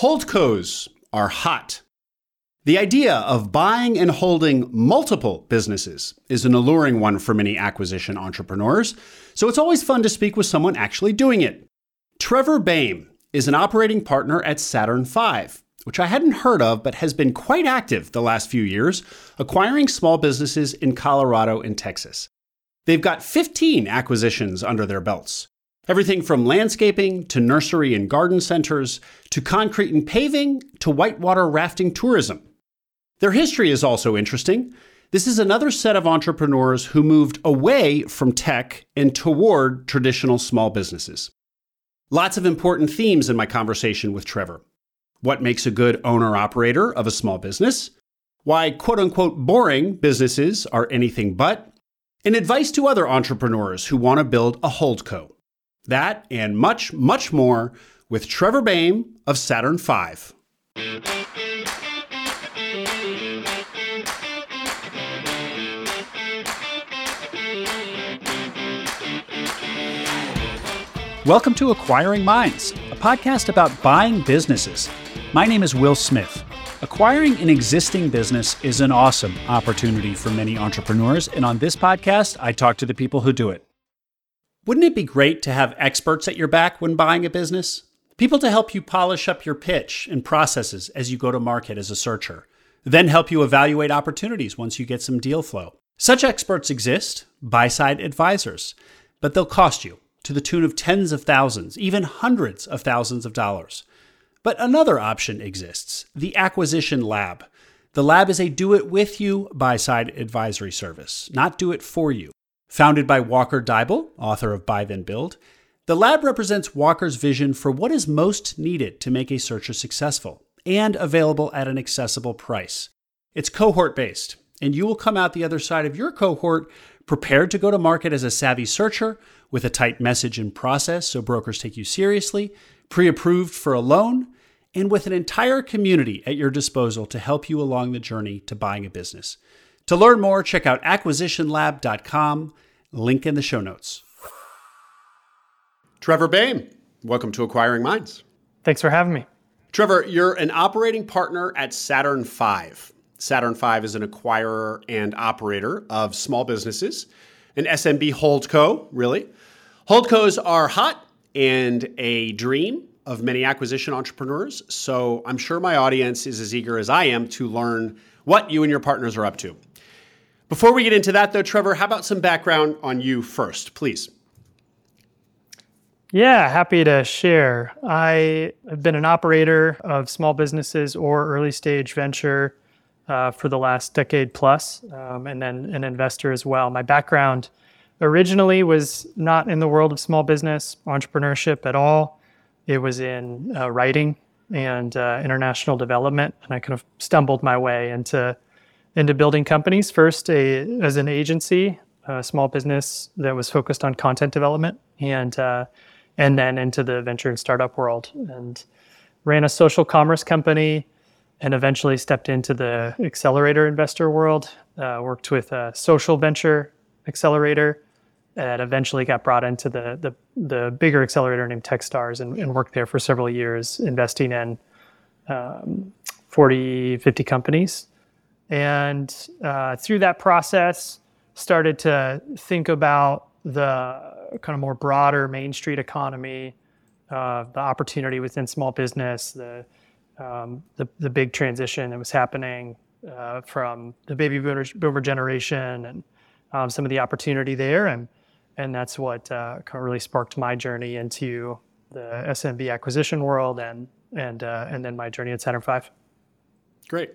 Holdcos are hot. The idea of buying and holding multiple businesses is an alluring one for many acquisition entrepreneurs, so it's always fun to speak with someone actually doing it. Trevor Bame is an operating partner at Saturn V, which I hadn't heard of but has been quite active the last few years, acquiring small businesses in Colorado and Texas. They've got 15 acquisitions under their belts. Everything from landscaping to nursery and garden centers to concrete and paving to whitewater rafting tourism. Their history is also interesting. This is another set of entrepreneurs who moved away from tech and toward traditional small businesses. Lots of important themes in my conversation with Trevor. What makes a good owner-operator of a small business? Why quote-unquote boring businesses are anything but? And advice to other entrepreneurs who want to build a holdco. That and much, much more with Trevor Bame of Saturn V. Welcome to Acquiring Minds, a podcast about buying businesses. My name is Will Smith. Acquiring an existing business is an awesome opportunity for many entrepreneurs, and on this podcast, I talk to the people who do it. Wouldn't it be great to have experts at your back when buying a business? People to help you polish up your pitch and processes as you go to market as a searcher, then help you evaluate opportunities once you get some deal flow. Such experts exist, buy-side advisors, but they'll cost you to the tune of tens of thousands, even hundreds of thousands of dollars. But another option exists, the Acquisition Lab. The lab is a do-it-with-you buy-side advisory service, not do-it-for-you. Founded by Walker Deibel, author of Buy Then Build, the lab represents Walker's vision for what is most needed to make a searcher successful and available at an accessible price. It's cohort-based, and you will come out the other side of your cohort prepared to go to market as a savvy searcher with a tight message and process so brokers take you seriously, pre-approved for a loan, and with an entire community at your disposal to help you along the journey to buying a business. To learn more, check out acquisitionlab.com, link in the show notes. Trevor Bame, welcome to Acquiring Minds. Thanks for having me. Trevor, you're an operating partner at Saturn V. Saturn V is an acquirer and operator of small businesses, an SMB holdco, really. Holdcos are hot and a dream of many acquisition entrepreneurs, so I'm sure my audience is as eager as I am to learn what you and your partners are up to. Before we get into that, though, Trevor, how about some background on you first, please? Yeah, happy to share. I have been an operator of small businesses or early stage venture for the last decade plus, and then an investor as well. My background originally was not in the world of small business entrepreneurship at all. It was in writing and international development, and I kind of stumbled my way into building companies, first as an agency, a small business that was focused on content development, and then into the venture and startup world, and ran a social commerce company, and eventually stepped into the accelerator investor world, worked with a social venture accelerator, and eventually got brought into the bigger accelerator named Techstars and worked there for several years, investing in 40, 50 companies. And through that process, started to think about the kind of more broader Main Street economy, the opportunity within small business, the big transition that was happening from the baby boomer generation, and some of the opportunity there. And that's what kind of really sparked my journey into the SMB acquisition world and then my journey at Saturn V. Great.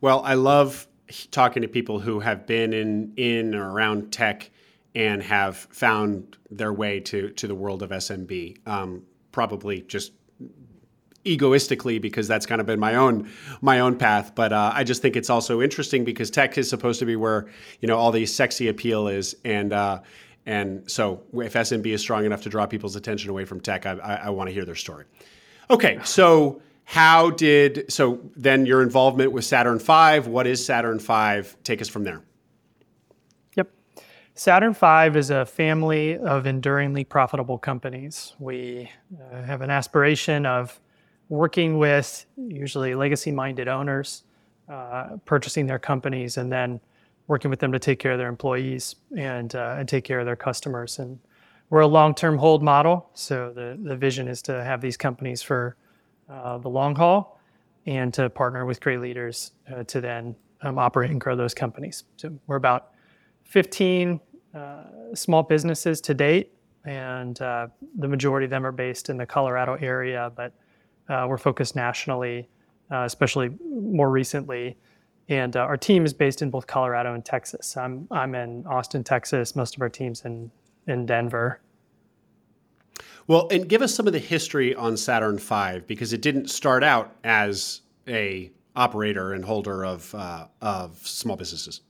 Well, I love talking to people who have been in or around tech and have found their way to the world of SMB, probably just egoistically because that's kind of been my own path. But I just think it's also interesting because tech is supposed to be where, you know, all the sexy appeal is. And so if SMB is strong enough to draw people's attention away from tech, I want to hear their story. Okay, so... So then your involvement with Saturn V, what is Saturn V? Take us from there. Yep. Saturn V is a family of enduringly profitable companies. We have an aspiration of working with usually legacy-minded owners, purchasing their companies, and then working with them to take care of their employees and take care of their customers. And we're a long-term hold model, so the vision is to have these companies for the long haul and to partner with great leaders to then operate and grow those companies. So we're about 15 small businesses to date, and the majority of them are based in the Colorado area, but we're focused nationally, especially more recently. And our team is based in both Colorado and Texas. I'm in Austin, Texas. Most of our team's in Denver. Well, and give us some of the history on Saturn V, because it didn't start out as a operator and holder of small businesses.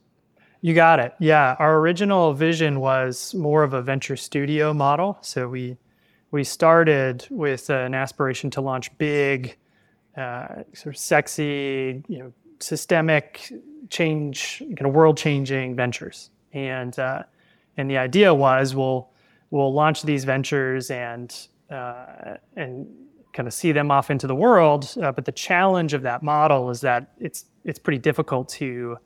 You got it. Yeah, our original vision was more of a venture studio model. So we started with an aspiration to launch big, sort of sexy, systemic change, world-changing ventures. And the idea was we'll launch these ventures and kind of see them off into the world. But the challenge of that model is that it's pretty difficult to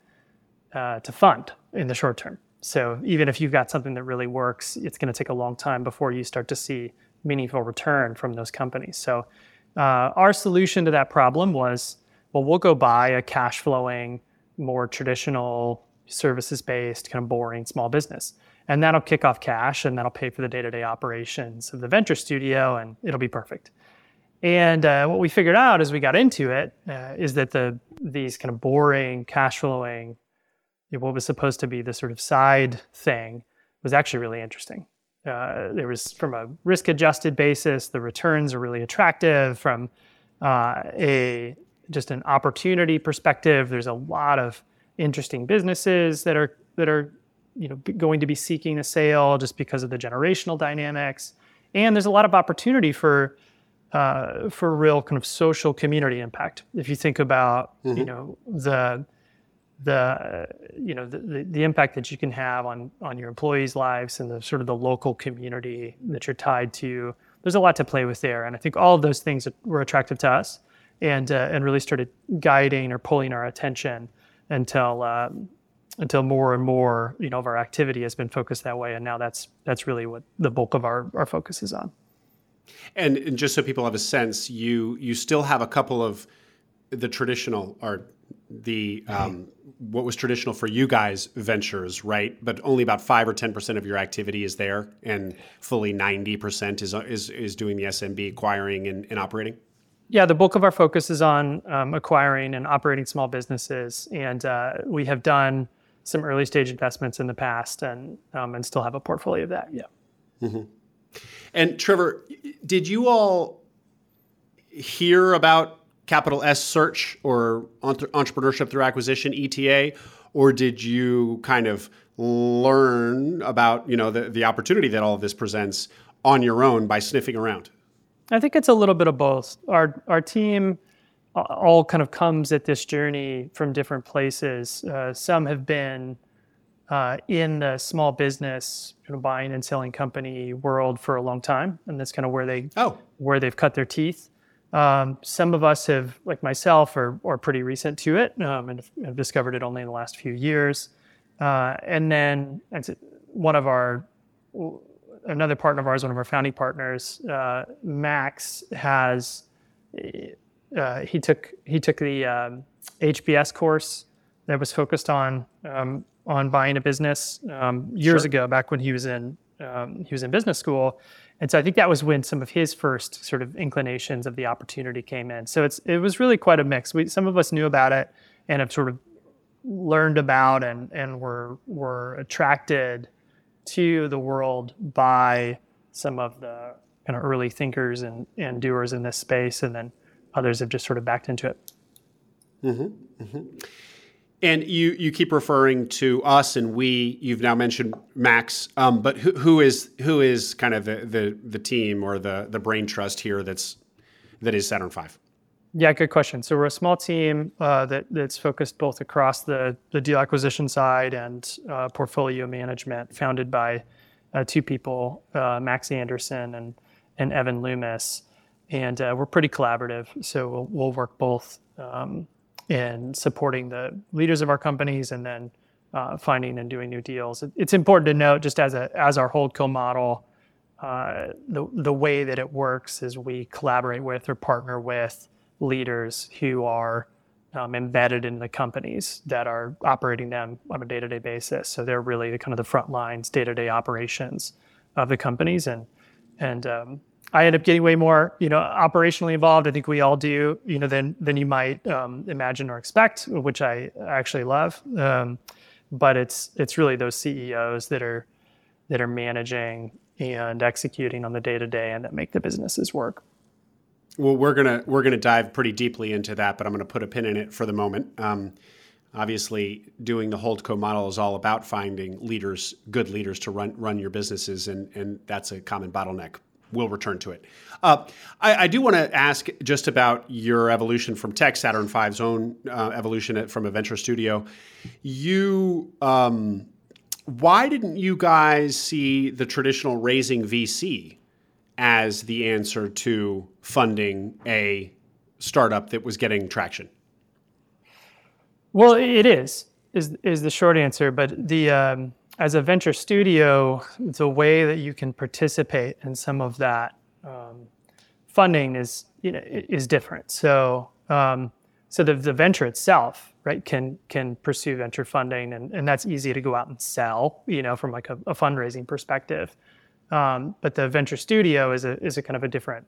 fund in the short term. So even if you've got something that really works, it's going to take a long time before you start to see meaningful return from those companies. So our solution to that problem was, we'll go buy a cash flowing, more traditional, services-based, kind of boring small business. And that'll kick off cash, and that'll pay for the day-to-day operations of the venture studio, and it'll be perfect. And what we figured out as we got into it is that these kind of boring, cash-flowing, what was supposed to be the sort of side thing was actually really interesting. There was, from a risk-adjusted basis, the returns are really attractive. From an opportunity perspective, there's a lot of interesting businesses that are going to be seeking a sale just because of the generational dynamics, and there's a lot of opportunity for real kind of social community impact. If you think about the impact that you can have on your employees' lives and the sort of the local community that you're tied to, there's a lot to play with there, and I think all of those things were attractive to us, and really started guiding or pulling our attention until more and more of our activity has been focused that way, and now that's really what the bulk of our focus is on. And just so people have a sense, you still have a couple of the traditional what was traditional for you guys ventures, right? But only about 5 or 10% of your activity is there, and fully 90% is doing the SMB acquiring and operating. Yeah, the bulk of our focus is on acquiring and operating small businesses, and we have done some early stage investments in the past, and still have a portfolio of that. Yeah. Mm-hmm. And Trevor, did you all hear about capital S search or entrepreneurship through acquisition (ETA), or did you kind of learn about the opportunity that all of this presents on your own by sniffing around? I think it's a little bit of both. Our team all kind of comes at this journey from different places. Some have been in the small business, buying and selling company world for a long time, and that's kind of where they've cut their teeth. Some of us have, like myself, are pretty recent to it, and have discovered it only in the last few years. And then another partner of ours, one of our founding partners, Max, he took the HBS course that was focused on buying a business years ago, back when he was in business school, and so I think that was when some of his first sort of inclinations of the opportunity came in. So it was really quite a mix. Some of us knew about it and have sort of learned about and were attracted to the world by some of the kind of early thinkers and doers in this space, and then others have just sort of backed into it. Mm-hmm. Mm-hmm. And you keep referring to us and we. You've now mentioned Max, but who is kind of the team or the brain trust here that is Saturn V? Yeah, good question. So we're a small team that's focused both across the deal acquisition side and portfolio management, founded by two people, Max Anderson and Evan Loomis. And we're pretty collaborative, so we'll work both in supporting the leaders of our companies and then finding and doing new deals. It's important to note, just as our holdco model, the way that it works is we collaborate with or partner with leaders who are embedded in the companies that are operating them on a day-to-day basis. So they're really kind of the front lines, day-to-day operations of the companies, and I end up getting way more, operationally involved. I think we all do, than you might imagine or expect, which I actually love. But it's really those CEOs that are managing and executing on the day to day, and that make the businesses work. Well, we're gonna dive pretty deeply into that, but I'm gonna put a pin in it for the moment. Obviously, doing the holdco model is all about finding leaders, good leaders to run your businesses, and that's a common bottleneck. We'll return to it. I do want to ask just about your evolution from tech, Saturn V's own evolution from a venture studio. Why didn't you guys see the traditional raising VC as the answer to funding a startup that was getting traction? Well, it is the short answer, but the... As a venture studio, the way that you can participate in some of that funding is different. So, the venture itself, right, can pursue venture funding, and that's easy to go out and sell, from like a fundraising perspective. But the venture studio is a kind of a different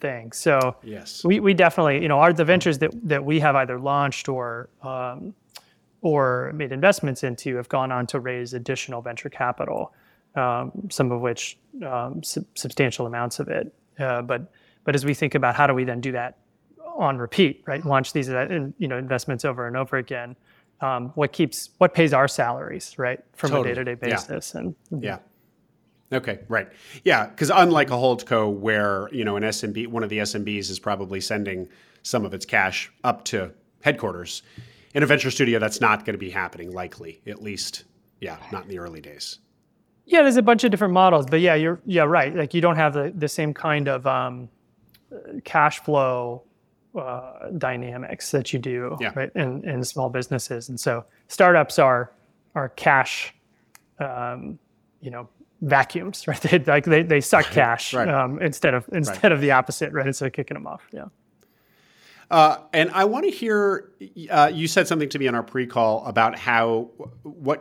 thing. So yes, we definitely, the ventures that we have either launched or made investments into have gone on to raise additional venture capital, some of which substantial amounts of it. But as we think about how do we then do that on repeat, right? Launch these investments over and over again. What pays our salaries, right, from a day-to-day basis? Yeah. Okay, right. Yeah, because unlike a holdco where an SMB, one of the SMBs is probably sending some of its cash up to headquarters. In a venture studio, that's not going to be happening, likely, at least, not in the early days. Yeah, there's a bunch of different models, but you're right. Like you don't have the same kind of cash flow dynamics that you do right in small businesses, and so startups are cash, vacuums, right? They suck cash instead of the opposite, right? It's like kicking them off, yeah. And I want to hear, you said something to me on our pre-call about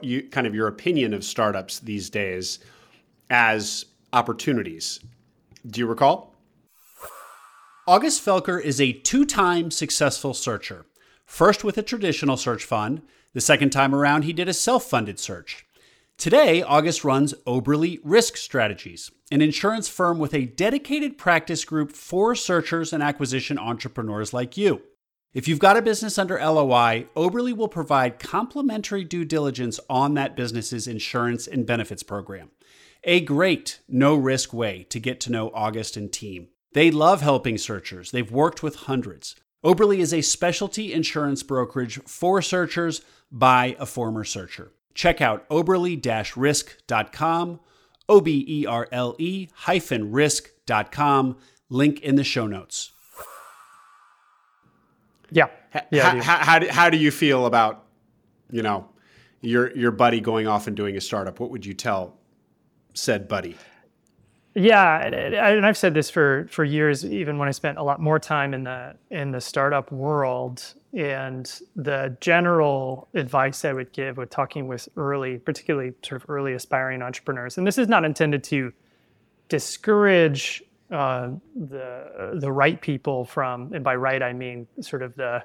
your opinion of startups these days as opportunities. Do you recall? August Felker is a two-time successful searcher. First with a traditional search fund. The second time around, he did a self-funded search. Today, August runs Oberly Risk Strategies, an insurance firm with a dedicated practice group for searchers and acquisition entrepreneurs like you. If you've got a business under LOI, Oberly will provide complimentary due diligence on that business's insurance and benefits program. A great no-risk way to get to know August and team. They love helping searchers. They've worked with hundreds. Oberly is a specialty insurance brokerage for searchers by a former searcher. Check out oberly-risk.com, oberle-risk.com, link in the show notes. Yeah. How do you feel about, your buddy going off and doing a startup? What would you tell said buddy? Yeah, and I've said this for years, even when I spent a lot more time in the startup world. And the general advice I would give with talking with particularly aspiring entrepreneurs, and this is not intended to discourage the right people from, and by right I mean sort of the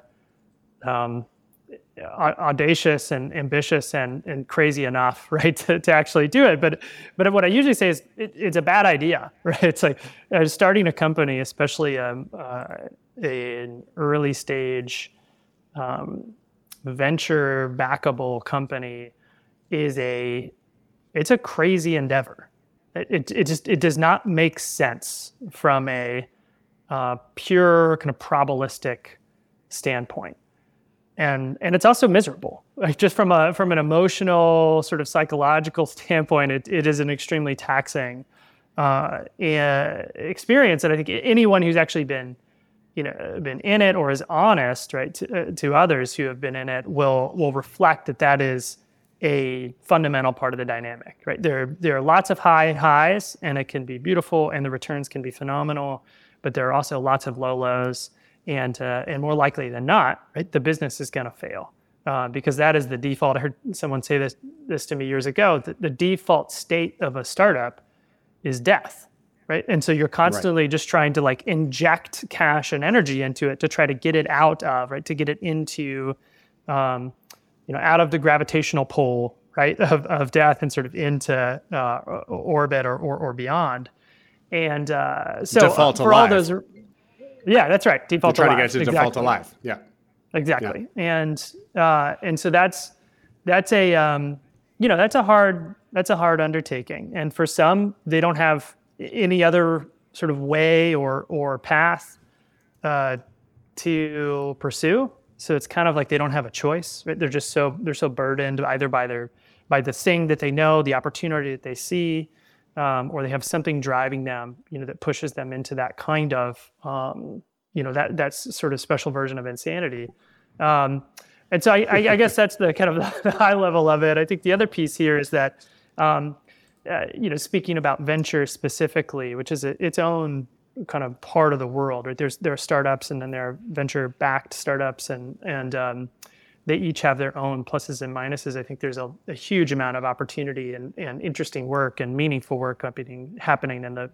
audacious and ambitious and crazy enough, right, to actually do it. But what I usually say is it's a bad idea, right? It's like starting a company, especially an early stage venture backable company, it's a crazy endeavor. It does not make sense from a pure kind of probabilistic standpoint. And it's also miserable. Like just from an emotional sort of psychological standpoint, it is an extremely taxing experience. And I think anyone who's actually been in it or is honest, right, to others who have been in it will reflect that is a fundamental part of the dynamic, right? There are lots of high highs, and it can be beautiful, and the returns can be phenomenal, but there are also lots of low lows, and more likely than not, right, the business is going to fail because that is the default. I heard someone say this to me years ago. The default state of a startup is death, right? And so you're constantly just trying to inject cash and energy into it to try to get it out of, right? To get it into out of the gravitational pull, right, of death, and sort of into orbit or beyond. And so default for alive. All those, yeah, that's right. Default alive. Try to get to default alive. Yeah, exactly. Yeah. And so that's a that's a hard undertaking. And for some, they don't have any other sort of way or path to pursue. So it's kind of they don't have a choice, right? They're so burdened either by the thing that they know, the opportunity that they see, or they have something driving them, that pushes them into that kind of, that's sort of special version of insanity. And so I guess that's the kind of the high level of it. I think the other piece here is that, speaking about venture specifically, which is its own kind of part of the world, right? There are startups, and then there are venture-backed startups, and they each have their own pluses and minuses. I think there's a huge amount of opportunity and interesting work and meaningful work happening in the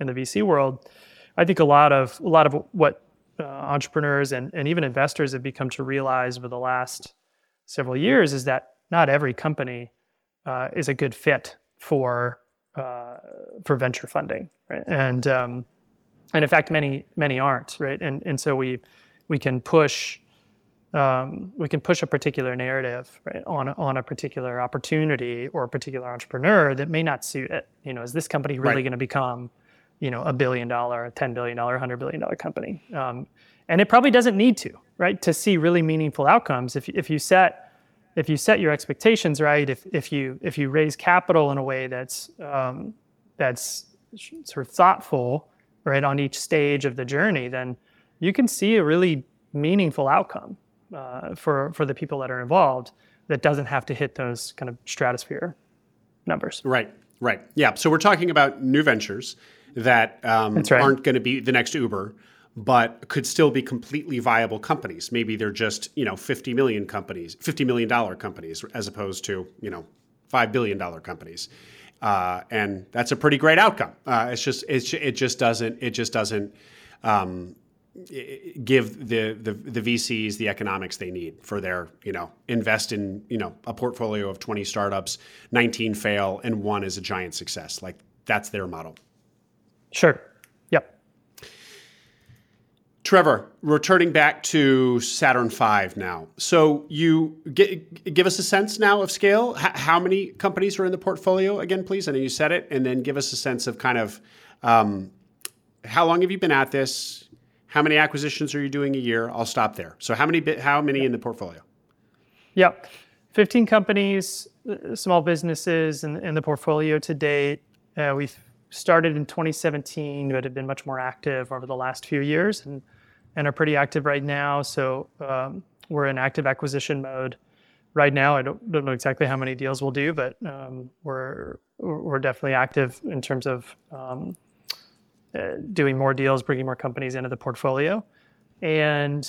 VC world. I think a lot of what entrepreneurs and even investors have become to realize over the last several years is that not every company is a good fit for venture funding, right? And in fact, many aren't, right? And so we can push a particular narrative, right, on a particular opportunity or a particular entrepreneur that may not suit it. Is this company really going to become, $1 billion, $10 billion, $100 billion company? And it probably doesn't need to, right, to see really meaningful outcomes if you set your expectations right, if you raise capital in a way that's sort of thoughtful, right, on each stage of the journey, then you can see a really meaningful outcome for the people that are involved that doesn't have to hit those kind of stratosphere numbers. Right. Yeah. So we're talking about new ventures that aren't going to be the next Uber, but could still be completely viable companies. Maybe they're just, $50 million companies as opposed to, $5 billion companies. And that's a pretty great outcome. It just doesn't give the VCs the economics they need for their, invest in, a portfolio of 20 startups, 19 fail, and one is a giant success. That's their model. Sure. Trevor, returning back to Saturn V now. So you give us a sense now of scale. How many companies are in the portfolio again, please? I know you said it. And then give us a sense of kind of how long have you been at this? How many acquisitions are you doing a year? I'll stop there. So how many in the portfolio? Yeah, 15 companies, small businesses in the portfolio to date. We've started in 2017, but have been much more active over the last few years and are pretty active right now. So we're in active acquisition mode right now. I don't know exactly how many deals we'll do, but we're definitely active in terms of doing more deals, bringing more companies into the portfolio. And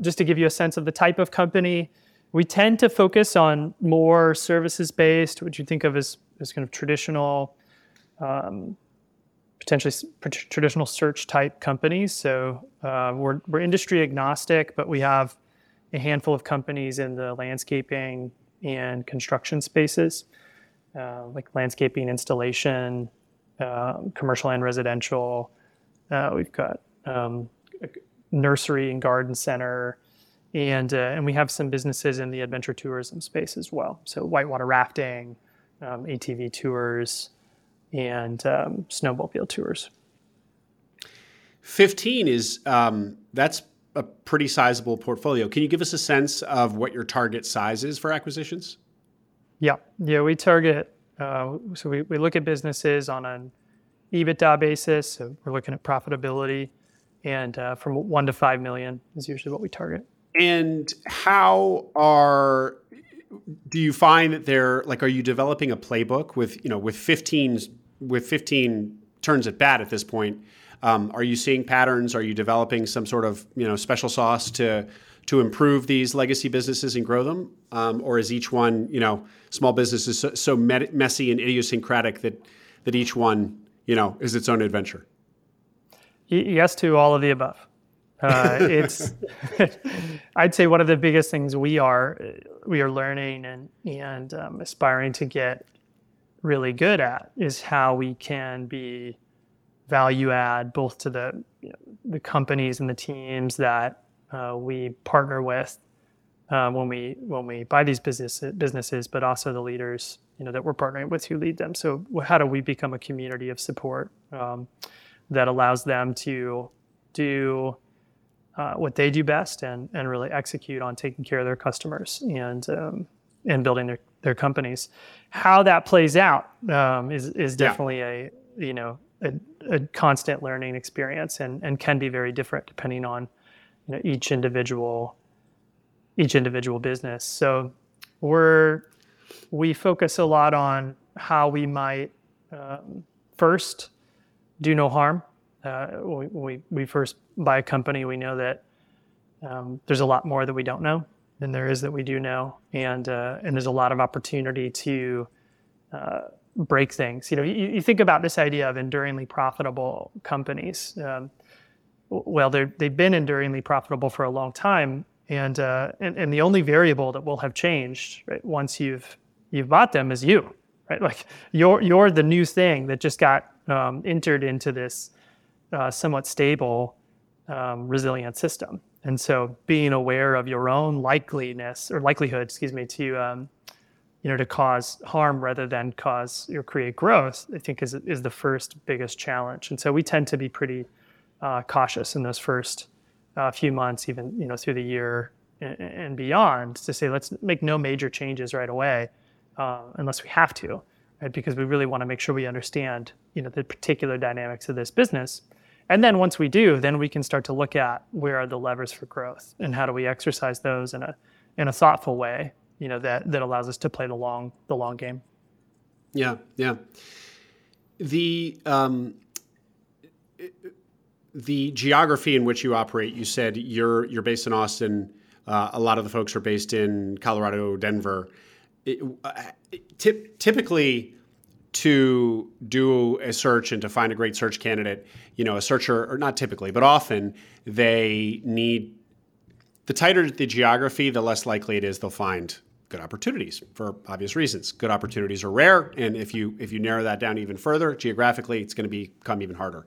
just to give you a sense of the type of company, we tend to focus on more services-based, which you think of as kind of traditional, potentially traditional search type companies. So we're industry agnostic, but we have a handful of companies in the landscaping and construction spaces, like landscaping, installation, commercial and residential. We've got a nursery and garden center, and we have some businesses in the adventure tourism space as well. So whitewater rafting, ATV tours, and snowmobile tours. 15 is, that's a pretty sizable portfolio. Can you give us a sense of what your target size is for acquisitions? Yeah, we target So we look at businesses on an EBITDA basis. So we're looking at profitability, and from 1 to 5 million is usually what we target. And do you find that are you developing a playbook with 15 turns at bat at this point? Are you seeing patterns? Are you developing some sort of special sauce to improve these legacy businesses and grow them? Or is each one, small business is so messy and idiosyncratic that each one, is its own adventure? Yes to all of the above. I'd say one of the biggest things we are learning and aspiring to get really good at is how we can be value add both to the companies and the teams that we partner with when we buy these businesses, but also the leaders that we're partnering with who lead them. So how do we become a community of support that allows them to do what they do best and really execute on taking care of their customers and building their companies? How that plays out is definitely a constant learning experience and can be very different depending on each individual business. So we focus a lot on how we might first do no harm. When we first buy a company, we know that there's a lot more that we don't know than there is that we do know, and there's a lot of opportunity to break things. You think about this idea of enduringly profitable companies. Well, they've been enduringly profitable for a long time, and the only variable that will have changed, right, once you've bought them is you, right? Like you're the new thing that just got entered into this somewhat stable, resilient system. And so, being aware of your own likelihood, to to cause harm rather than create growth, I think is the first biggest challenge. And so, we tend to be pretty cautious in those first few months, even through the year and beyond, to say let's make no major changes right away unless we have to, right? Because we really want to make sure we understand the particular dynamics of this business, and then once we do, then we can start to look at where are the levers for growth and how do we exercise those in a thoughtful way that allows us to play the long game. Yeah. The geography in which you operate, you said you're based in Austin. A lot of the folks are based in Colorado, Denver. Typically, to do a search and to find a great search candidate, a searcher, or not typically, but often they need, the tighter the geography, the less likely it is they'll find good opportunities for obvious reasons. Good opportunities are rare, and if you narrow that down even further geographically, it's going to become even harder.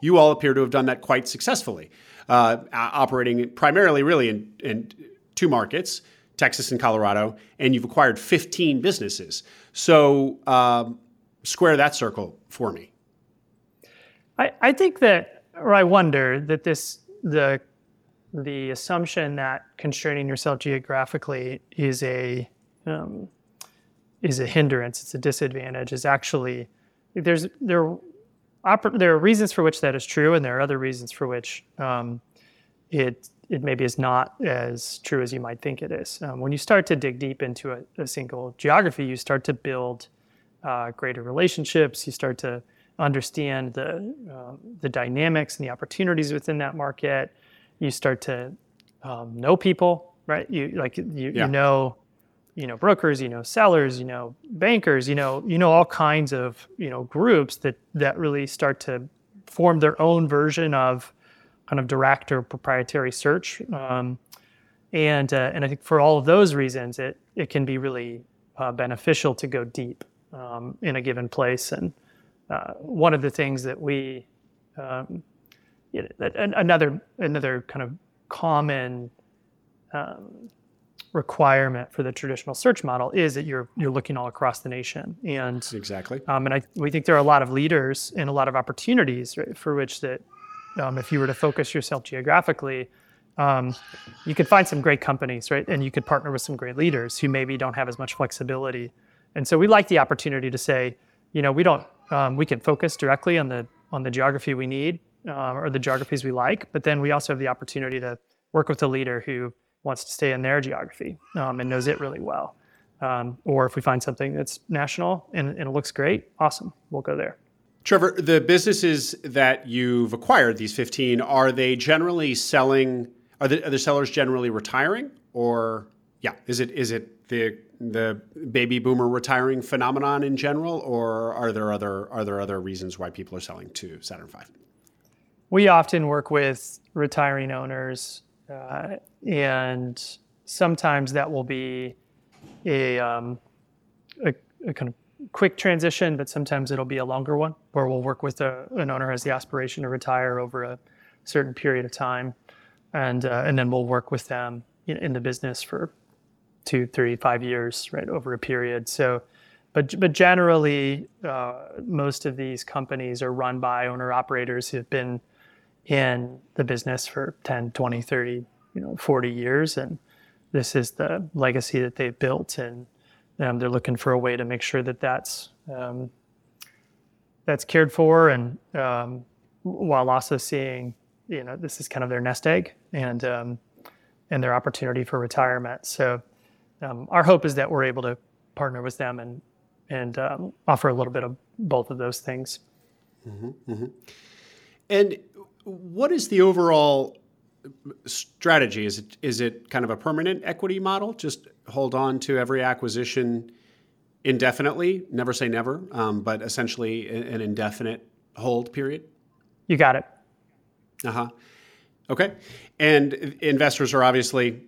You all appear to have done that quite successfully, operating primarily really in two markets, Texas and Colorado, and you've acquired 15 businesses. So square that circle for me. I think that, or I wonder that the assumption that constraining yourself geographically is a hindrance, it's a disadvantage, is actually, there are reasons for which that is true, and there are other reasons for which it maybe is not as true as you might think it is. When you start to dig deep into a single geography, you start to build greater relationships. You start to understand the dynamics and the opportunities within that market. You start to know people, right? You know brokers, sellers, bankers, you know all kinds of groups that really start to form their own version of kind of direct or proprietary search, and I think for all of those reasons, it can be really beneficial to go deep in a given place. And one of the things that we, another kind of common requirement for the traditional search model is that you're looking all across the nation. And exactly. We think there are a lot of leaders and a lot of opportunities, right, for which that if you were to focus yourself geographically, you could find some great companies, right, and you could partner with some great leaders who maybe don't have as much flexibility And so we like the opportunity to say, you know, we don't, we can focus directly on the geography we need or the geographies we like, but then we also have the opportunity to work with a leader who wants to stay in their geography and knows it really well. Or if we find something that's national and it looks great, awesome, we'll go there. Trevor, the businesses that you've acquired, these 15, are they generally selling? Are the sellers generally retiring, or is it the baby boomer retiring phenomenon in general, or are there other reasons why people are selling to Saturn V? We often work with retiring owners, and sometimes that will be a kind of quick transition, but sometimes it'll be a longer one where we'll work with an owner who has the aspiration to retire over a certain period of time, and then we'll work with them in the business for 2, 3, 5 years, right, over a period. So, but generally, most of these companies are run by owner-operators who've been in the business for 10, 20, 30, 40 years, and this is the legacy that they've built, and they're looking for a way to make sure that that's cared for, and while also seeing, this is kind of their nest egg and their opportunity for retirement. So our hope is that we're able to partner with them and offer a little bit of both of those things. Mm-hmm, mm-hmm. And what is the overall strategy? Is it kind of a permanent equity model? Just hold on to every acquisition indefinitely, never say never, but essentially an indefinite hold period? You got it. Uh-huh. Okay. And investors are obviously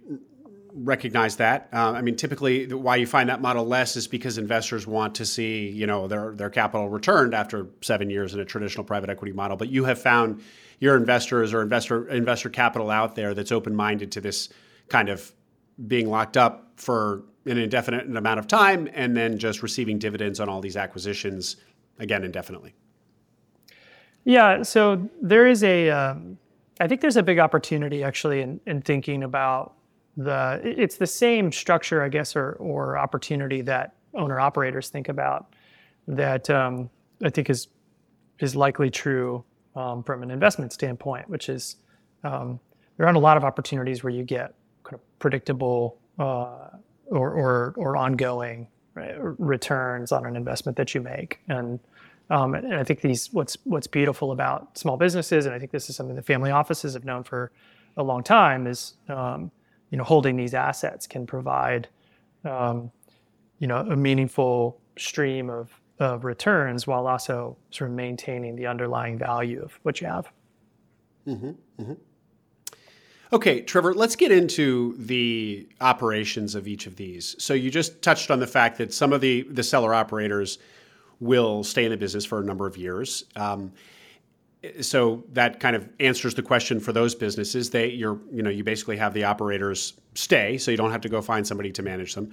recognize that. Typically why you find that model less is because investors want to see, their capital returned after 7 years in a traditional private equity model. But you have found your investors or investor capital out there that's open-minded to this kind of being locked up for an indefinite amount of time and then just receiving dividends on all these acquisitions, again, indefinitely. Yeah. So there is I think there's a big opportunity actually in thinking about it's the same structure, I guess, or opportunity that owner operators think about that I think is likely true from an investment standpoint, which is there aren't a lot of opportunities where you get kind of predictable or ongoing, right, returns on an investment that you make. And I think what's beautiful about small businesses, and I think this is something that family offices have known for a long time, is holding these assets can provide, a meaningful stream of returns while also sort of maintaining the underlying value of what you have. Mm-hmm, mm-hmm. Okay, Trevor, let's get into the operations of each of these. So you just touched on the fact that some of the seller operators will stay in the business for a number of years. So that kind of answers the question for those businesses. You basically have the operators stay, so you don't have to go find somebody to manage them.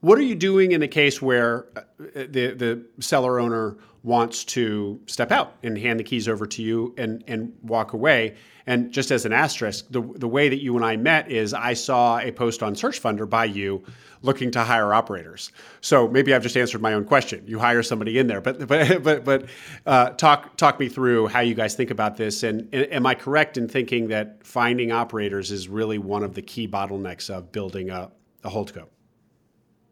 What are you doing in the case where the seller owner wants to step out and hand the keys over to you and walk away? And just as an asterisk, the way that you and I met is I saw a post on Search Funder by you looking to hire operators. So maybe I've just answered my own question. You hire somebody in there, but talk me through how you guys think about this. And am I correct in thinking that finding operators is really one of the key bottlenecks of building a holdco?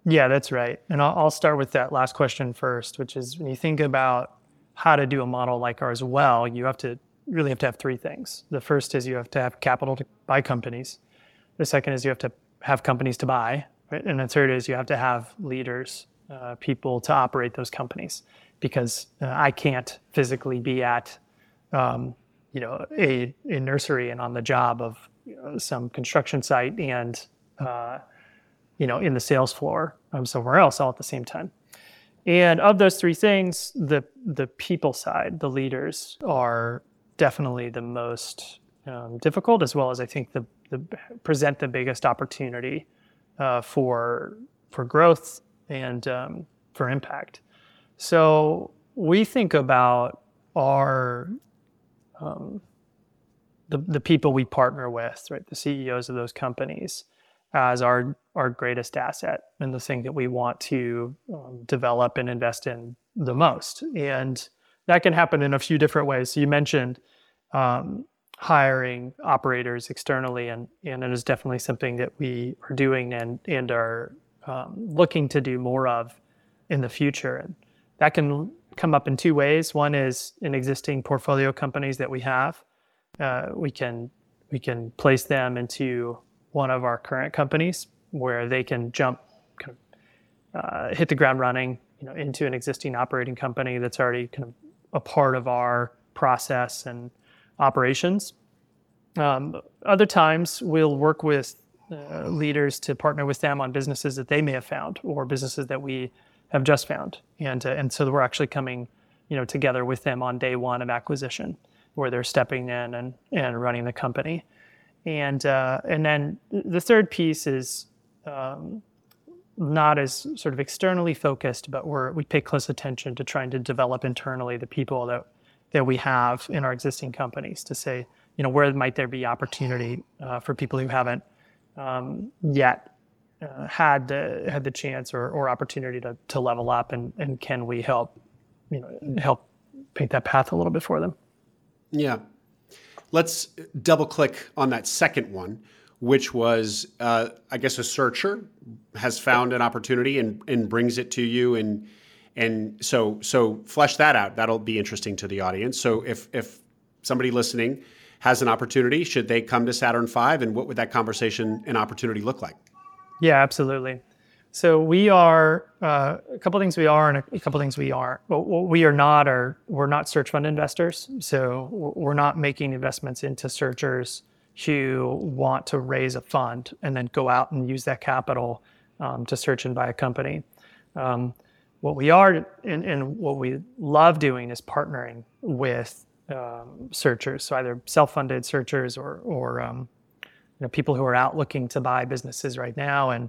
Yeah, that's right. And I'll start with that last question first, which is when you think about how to do a model like ours well, you have to have three things. The first is you have to have capital to buy companies. The second is you have to have companies to buy, right? And the third is you have to have leaders, people to operate those companies, because I can't physically be at a nursery and on the job of some construction site and in the sales floor somewhere else all at the same time. And of those three things, the people side, the leaders, are definitely the most difficult, as well as I think the present the biggest opportunity for growth and for impact. So we think about our the people we partner with, right, the CEOs of those companies, as our greatest asset and the thing that we want to develop and invest in the most. And that can happen in a few different ways. So you mentioned hiring operators externally, and it is definitely something that we are doing and are looking to do more of in the future. And that can come up in two ways. One is in existing portfolio companies that we have. We can place them into one of our current companies where they can jump, kind of, hit the ground running, into an existing operating company that's already kind of a part of our process and operations. Other times we'll work with leaders to partner with them on businesses that they may have found or businesses that we have just found. And so we're actually coming, together with them on day one of acquisition, where they're stepping in and running the company. And then the third piece is not as sort of externally focused, but we pay close attention to trying to develop internally the people that we have in our existing companies to say, where might there be opportunity for people who haven't yet had the chance or opportunity to level up, and can we help paint that path a little bit for them? Yeah. Let's double click on that second one, which was, a searcher has found an opportunity and brings it to you. And so flesh that out. That'll be interesting to the audience. So if somebody listening has an opportunity, should they come to Saturn V, and what would that conversation and opportunity look like? Yeah, absolutely. So we are, a couple things we are and a couple things we aren't. What we are not we're not search fund investors. So we're not making investments into searchers who want to raise a fund and then go out and use that capital to search and buy a company. What we are and what we love doing is partnering with searchers, so either self-funded searchers or people who are out looking to buy businesses right now and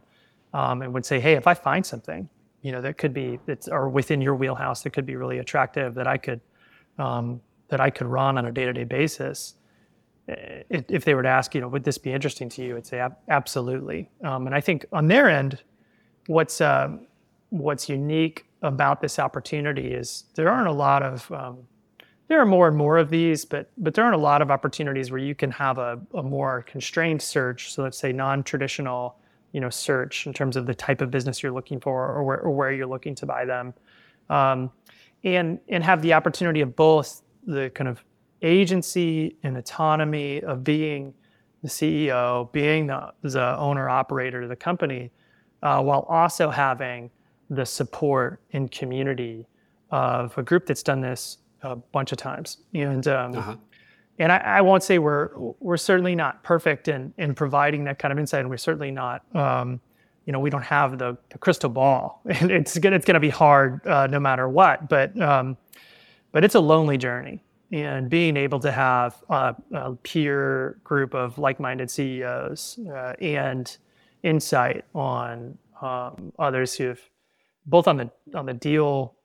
would say, hey, if I find something, that could be or within your wheelhouse that could be really attractive that I could run on a day-to-day basis. If they were to ask, would this be interesting to you? I'd say absolutely. And I think on their end, what's unique about this opportunity is there are more and more of these, but there aren't a lot of opportunities where you can have a more constrained search. So let's say non-traditional, search in terms of the type of business you're looking for or where you're looking to buy them, and have the opportunity of both the kind of agency and autonomy of being the CEO, being the owner operator of the company, while also having the support and community of a group that's done this a bunch of times. And I won't say we're certainly not perfect in providing that kind of insight, and we're certainly not, we don't have the crystal ball, and it's gonna be hard no matter what. But it's a lonely journey, and being able to have a peer group of like-minded CEOs and insight on others who've both on the deal.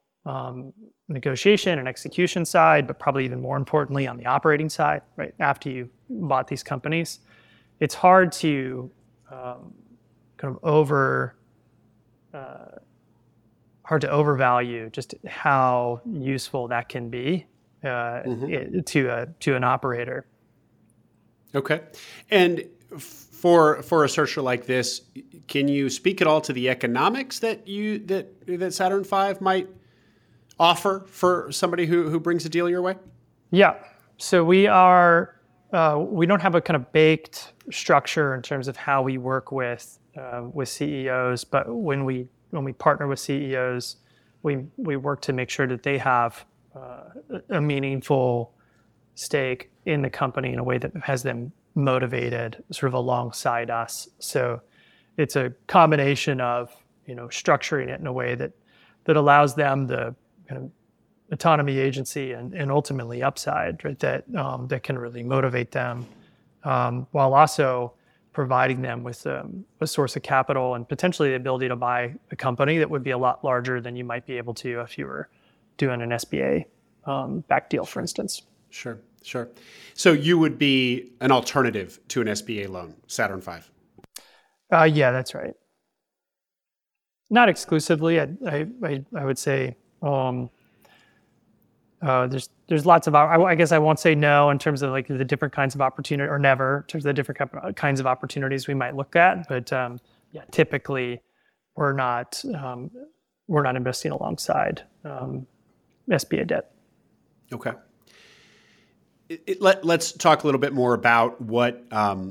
Negotiation and execution side, but probably even more importantly on the operating side, right? After you bought these companies, it's hard to overvalue just how useful that can be to an operator. Okay. And for a searcher like this, can you speak at all to the economics that Saturn V might offer for somebody who brings a deal your way? Yeah. So we are, we don't have a kind of baked structure in terms of how we work with CEOs, but when we partner with CEOs, we work to make sure that they have a meaningful stake in the company in a way that has them motivated sort of alongside us. So it's a combination of, structuring it in a way that allows them the kind of autonomy, agency, and ultimately upside, right? That can really motivate them, while also providing them with a source of capital and potentially the ability to buy a company that would be a lot larger than you might be able to if you were doing an SBA backed deal, for instance. Sure. So you would be an alternative to an SBA loan, Saturn V. Yeah, that's right. Not exclusively. I would say there's lots of. I guess I won't say no in terms of like the different kinds of opportunity, or never in terms of the different kinds of opportunities we might look at. But yeah, typically we're not investing alongside SBA debt. Okay. Let's talk a little bit more about what an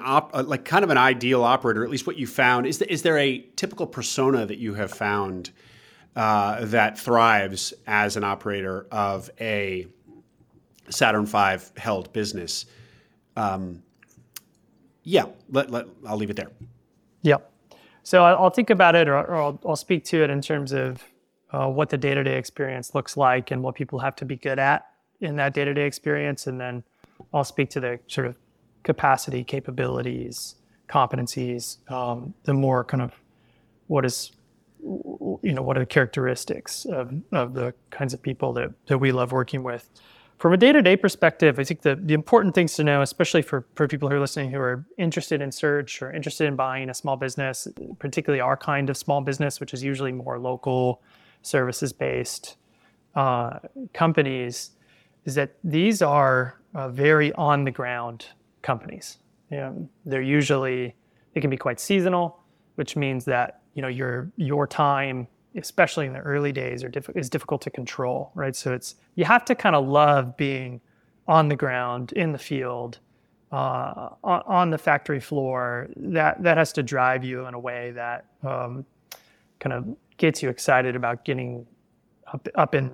ideal operator, at least what you found. Is there a typical persona that you have found that thrives as an operator of a Saturn V held business? I'll leave it there. Yeah. So I'll think about it, or I'll speak to it in terms of what the day-to-day experience looks like and what people have to be good at in that day-to-day experience, and then I'll speak to the sort of capacity, capabilities, competencies, the more kind of what are the characteristics of the kinds of people that we love working with. From a day-to-day perspective, I think the important things to know, especially for people who are listening who are interested in search or interested in buying a small business, particularly our kind of small business, which is usually more local, services-based companies, is that these are very on-the-ground companies. You know, they can be quite seasonal, which means that your time, especially in the early days, is difficult to control, right? So you have to kind of love being on the ground, in the field, on the factory floor. That has to drive you in a way that kind of gets you excited about getting up in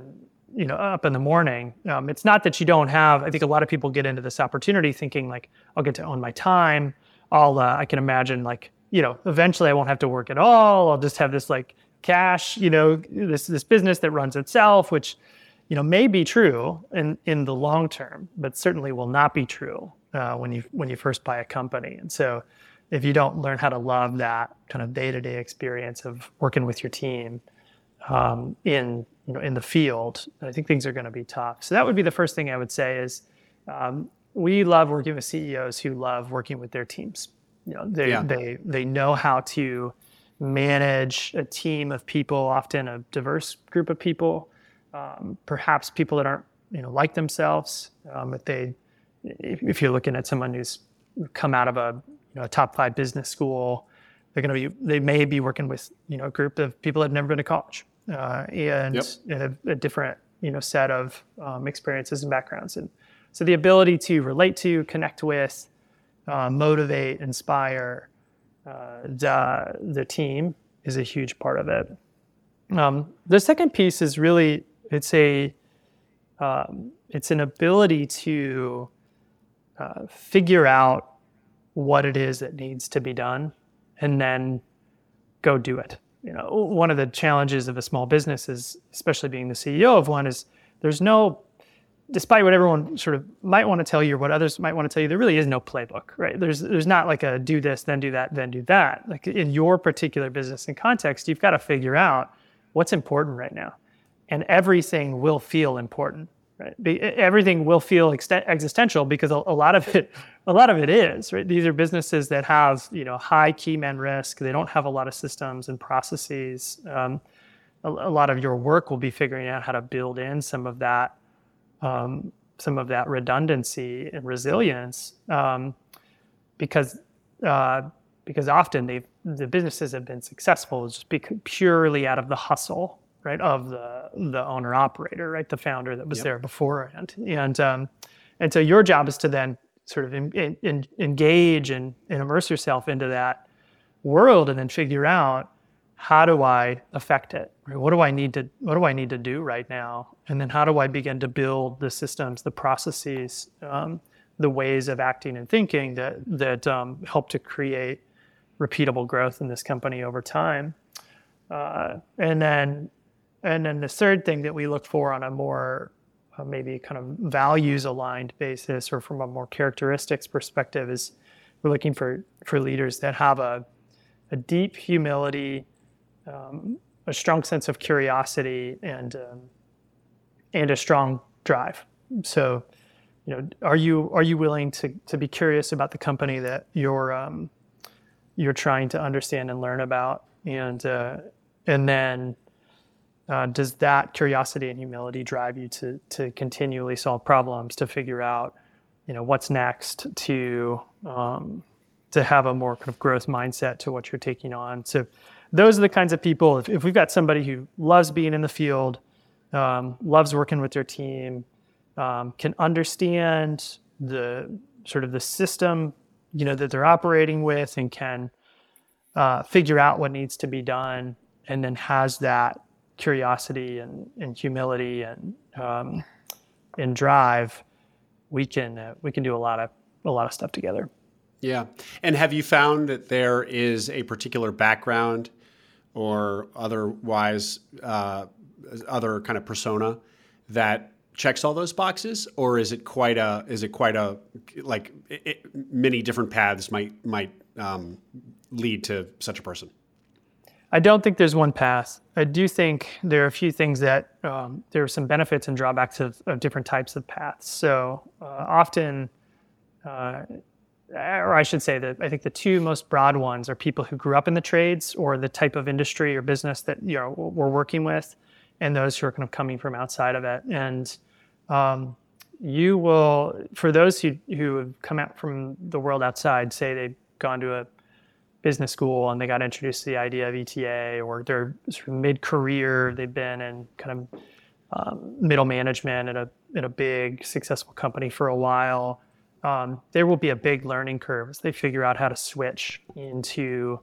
the morning. It's not that you don't have, I think a lot of people get into this opportunity thinking like, I'll get to own my time. I can imagine like, eventually I won't have to work at all. I'll just have this like cash, this business that runs itself, which, may be true in the long term, but certainly will not be true when you first buy a company. And so if you don't learn how to love that kind of day-to-day experience of working with your team, in the field, I think things are going to be tough. So that would be the first thing I would say is we love working with CEOs who love working with their teams. They know how to manage a team of people, often a diverse group of people, perhaps people that aren't like themselves. If you're looking at someone who's come out of a top 5 business school, they may be working with a group of people that have never been to college. A different, set of experiences and backgrounds. And so the ability to relate to, connect with, motivate, inspire the team is a huge part of it. The second piece is really, it's an ability to figure out what it is that needs to be done and then go do it. One of the challenges of a small business is, especially being the CEO of one, is there's no, despite what everyone sort of might want to tell you or what others might want to tell you, there really is no playbook, right? There's not like a do this, then do that, then do that. Like in your particular business and context, you've got to figure out what's important right now. And everything will feel important, right? Everything will feel existential because a lot of it is, right? These are businesses that have, high key man risk. They don't have a lot of systems and processes. A lot of your work will be figuring out how to build in some of that redundancy and resilience, because often the businesses have been successful just purely out of the hustle, right, of the owner operator, right, the founder that was there beforehand, and so your job is to then sort of engage and immerse yourself into that world, and then figure out, how do I affect it? What do I need to do right now? And then how do I begin to build the systems, the processes, the ways of acting and thinking that help to create repeatable growth in this company over time? And then the third thing that we look for on a more maybe kind of values-aligned basis, or from a more characteristics perspective, is we're looking for leaders that have a deep humility, a strong sense of curiosity, and a strong drive. So, are you willing to be curious about the company that you're you're trying to understand and learn about. And then does that curiosity and humility drive you to continually solve problems, to figure out, what's next, to have a more kind of growth mindset to what you're taking on? So those are the kinds of people, if we've got somebody who loves being in the field, loves working with their team, can understand the sort of the system, that they're operating with, and can figure out what needs to be done, and then has that curiosity and humility and drive, we can do a lot of stuff together. Yeah. And have you found that there is a particular background or otherwise other kind of persona that checks all those boxes, or is it many different paths might lead to such a person? I don't think there's one path. I do think there are a few things that there are some benefits and drawbacks of different types of paths. So I think the two most broad ones are people who grew up in the trades or the type of industry or business that we're working with, and those who are kind of coming from outside of it. And you will, for those who have come out from the world outside, say they've gone to a business school and they got introduced to the idea of ETA, or they're sort of mid-career, they've been in kind of middle management at a big successful company for a while, there will be a big learning curve as they figure out how to switch into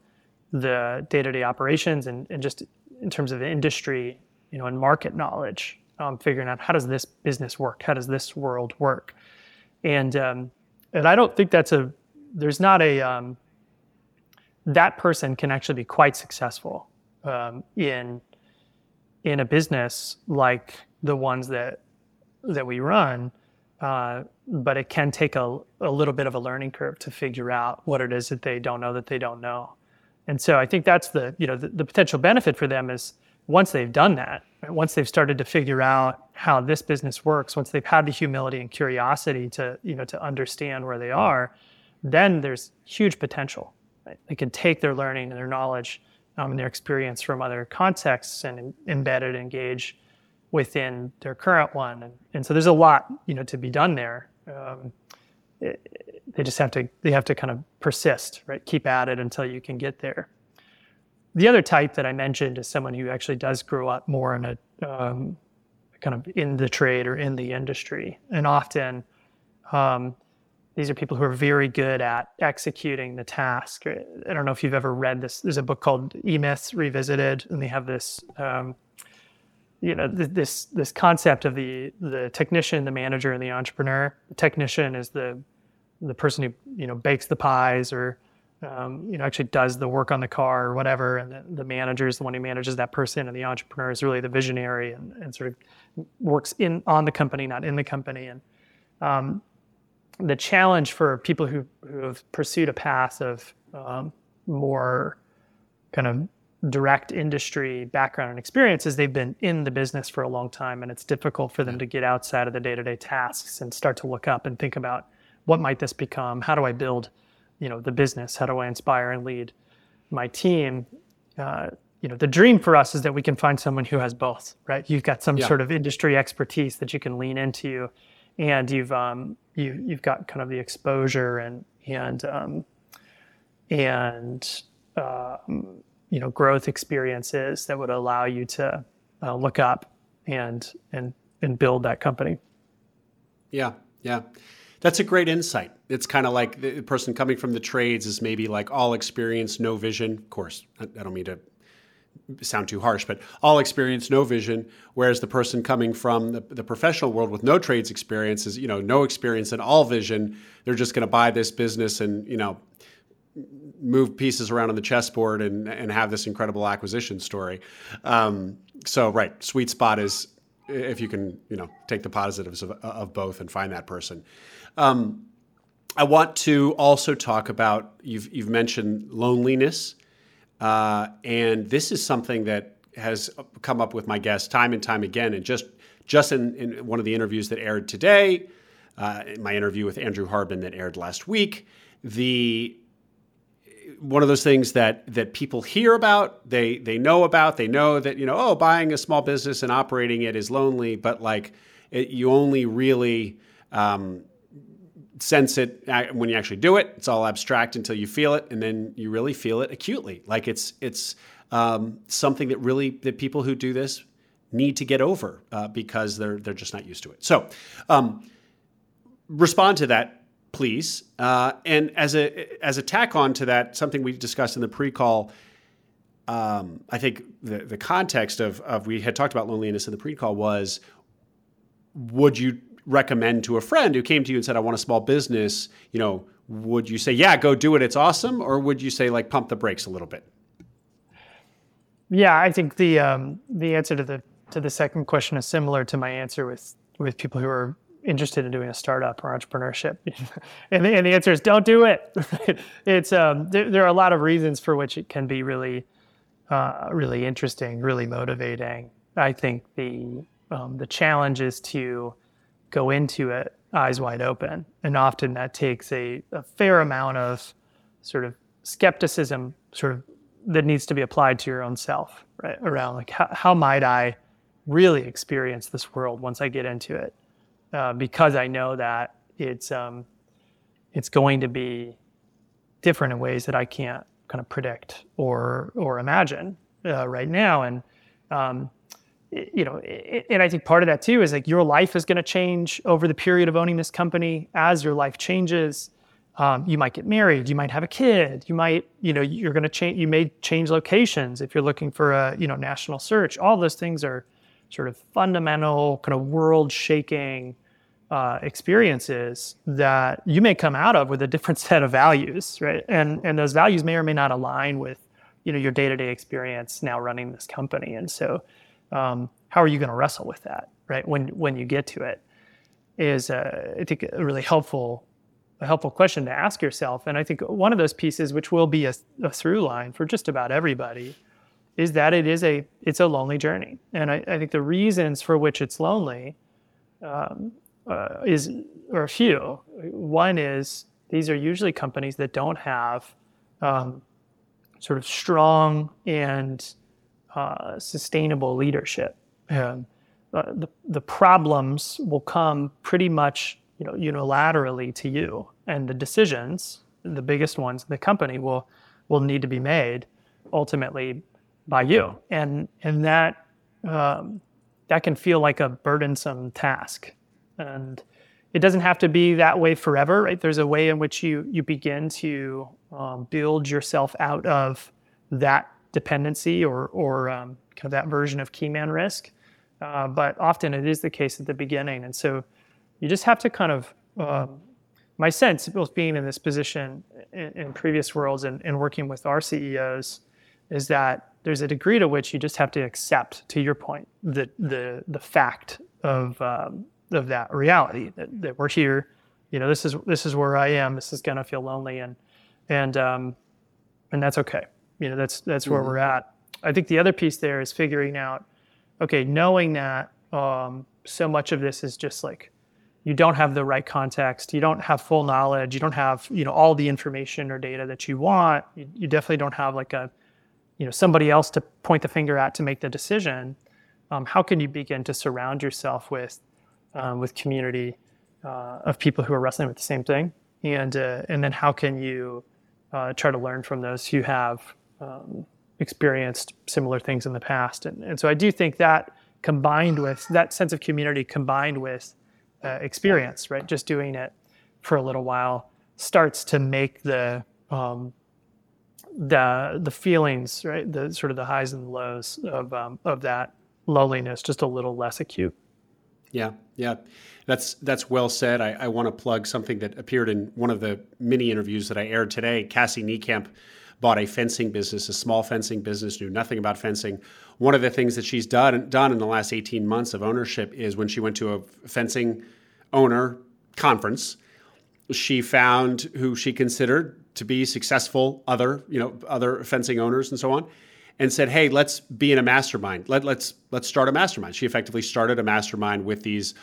the day-to-day operations and just in terms of industry, and market knowledge, figuring out how does this business work? How does this world work? And I don't think that person can actually be quite successful in a business like the ones that we run. But it can take a little bit of a learning curve to figure out what it is that they don't know. And so I think that's the potential benefit for them is once they've done that, right, once they've started to figure out how this business works, once they've had the humility and curiosity to understand where they are, then there's huge potential. Right? They can take their learning and their knowledge and their experience from other contexts and embed it, engage within their current one. And so there's a lot, to be done there. They have to kind of persist, right? Keep at it until you can get there. The other type that I mentioned is someone who actually does grow up more in a kind of in the trade or in the industry. And often these are people who are very good at executing the task. I don't know if you've ever read this. There's a book called E-Myth Revisited, and they have this this concept of the technician, the manager, and the entrepreneur. The technician is the person who bakes the pies or actually does the work on the car or whatever, and the manager is the one who manages that person, and the entrepreneur is really the visionary and sort of works on the company, not in the company. And the challenge for people who have pursued a path of more kind of direct industry background and experience is they've been in the business for a long time, and it's difficult for them to get outside of the day-to-day tasks and start to look up and think about, what might this become? How do I build, the business? How do I inspire and lead my team? The dream for us is that we can find someone who has both, right? You've got some sort of industry expertise that you can lean into, and you've got kind of the exposure and growth experiences that would allow you to look up and build that company. Yeah. That's a great insight. It's kind of like the person coming from the trades is maybe like all experience, no vision. Of course, I don't mean to sound too harsh, but all experience, no vision. Whereas the person coming from the professional world with no trades experience is, no experience and all vision. They're just going to buy this business and, move pieces around on the chessboard and have this incredible acquisition story. So, sweet spot is if you can, take the positives of both and find that person. I want to also talk about, you've mentioned loneliness. And this is something that has come up with my guests time and time again. And just in one of the interviews that aired today, in my interview with Andrew Harbin that aired last week, one of those things that people hear about, they know about, they know that, you know, oh, buying a small business and operating it is lonely, but like you only really sense it when you actually do it. It's all abstract until you feel it, and then you really feel it acutely. Like it's something that really that people who do this need to get over because they're just not used to it. So respond to that, please. And as a tack on to that, something we discussed in the pre-call, I think the context of we had talked about loneliness in the pre-call was, would you recommend to a friend who came to you and said, I want a small business, you know, would you say, yeah, go do it, it's awesome? Or would you say, like, pump the brakes a little bit? Yeah, I think the answer to the second question is similar to my answer with people who are interested in doing a startup or entrepreneurship. and the answer is don't do it. It's there are a lot of reasons for which it can be really, really interesting, really motivating. I think the challenge is to go into it eyes wide open, and often that takes a fair amount of sort of skepticism, sort of, that needs to be applied to your own self, right? Around like, how might I really experience this world once I get into it? Because I know that it's going to be different in ways that I can't kind of predict or imagine right now. And, you know, and I think part of that too is like your life is going to change over the period of owning this company. As your life changes, you might get married, you might have a kid, you might, you know, you're going to change, you may change locations if you're looking for a, you know, national search. All those things are sort of fundamental, kind of world-shaking experiences that you may come out of with a different set of values, right? And those values may or may not align with, you know, your day-to-day experience now running this company. And so how are you going to wrestle with that, right? When you get to it is, I think, a really helpful question to ask yourself. And I think one of those pieces, which will be a through line for just about everybody, is that it's a lonely journey. And I think the reasons for which it's lonely are a few. One is these are usually companies that don't have sort of strong and sustainable leadership. The problems will come pretty much, you know, unilaterally to you, and the decisions, the biggest ones in the company, will need to be made ultimately by you, and that that can feel like a burdensome task, and it doesn't have to be that way forever, right? There's a way in which you begin to build yourself out of that dependency or kind of that version of key man risk, but often it is the case at the beginning, and so. You just have to kind of, my sense, both being in this position in previous worlds and working with our CEOs, is that there's a degree to which you just have to accept, to your point, the fact of that reality that we're here. You know, this is where I am. This is gonna feel lonely, and that's okay. You know, that's where we're at. I think the other piece there is figuring out, okay, knowing that so much of this is just like. You don't have the right context. You don't have full knowledge. You don't have, you know, all the information or data that you want. You definitely don't have like a, you know, somebody else to point the finger at to make the decision. How can you begin to surround yourself with community of people who are wrestling with the same thing, and then how can you try to learn from those who have experienced similar things in the past? And so I do think that combined with that sense of community, combined with experience, right? Just doing it for a little while starts to make the feelings, right? The sort of the highs and lows of that loneliness just a little less acute. Yeah, that's well said. I want to plug something that appeared in one of the mini interviews that I aired today. Cassie Niekamp bought a fencing business, a small fencing business, knew nothing about fencing. One of the things that she's done in the last 18 months of ownership is when she went to a fencing owner conference, she found who she considered to be successful other fencing owners and so on, and said, hey, let's be in a mastermind. Let's start a mastermind. She effectively started a mastermind with these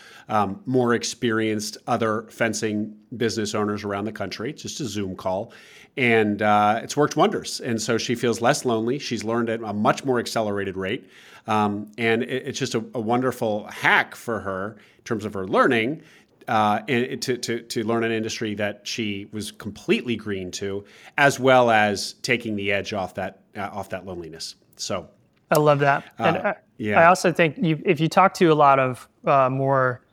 more experienced other fencing business owners around the country, just a Zoom call. And it's worked wonders. And so she feels less lonely. She's learned at a much more accelerated rate. And it's just a wonderful hack for her in terms of her learning. And to learn an industry that she was completely green to, as well as taking the edge off that loneliness. So I love that, and I also think if you talk to a lot of more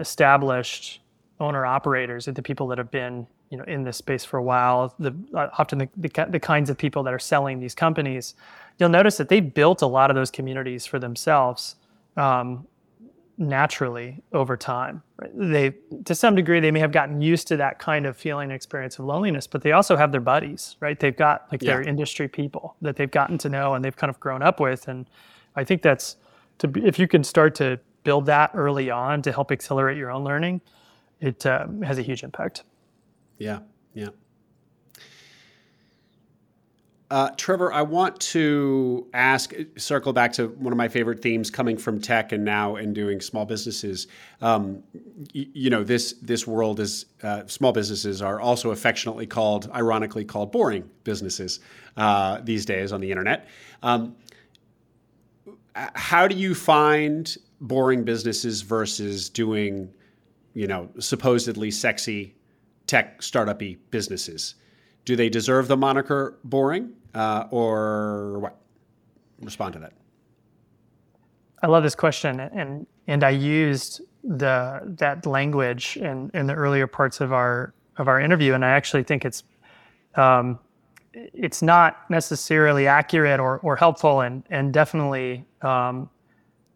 established owner operators, or the people that have been in this space for a while, often the kinds of people that are selling these companies, you'll notice that they built a lot of those communities for themselves. Naturally over time, right? They, to some degree, they may have gotten used to that kind of feeling and experience of loneliness, but they also have their buddies, right? They've got their industry people that they've gotten to know and they've kind of grown up with. And I think that's if you can start to build that early on to help accelerate your own learning, it has a huge impact. Yeah. Yeah. Trevor, I want to circle back to one of my favorite themes coming from tech and now and doing small businesses. This world is, small businesses are also ironically called boring businesses these days on the internet. How do you find boring businesses versus doing, supposedly sexy tech startup-y businesses? Do they deserve the moniker boring or what? Respond to that. I love this question, and I used that language in the earlier parts of our interview, and I actually think it's not necessarily accurate or helpful, and definitely not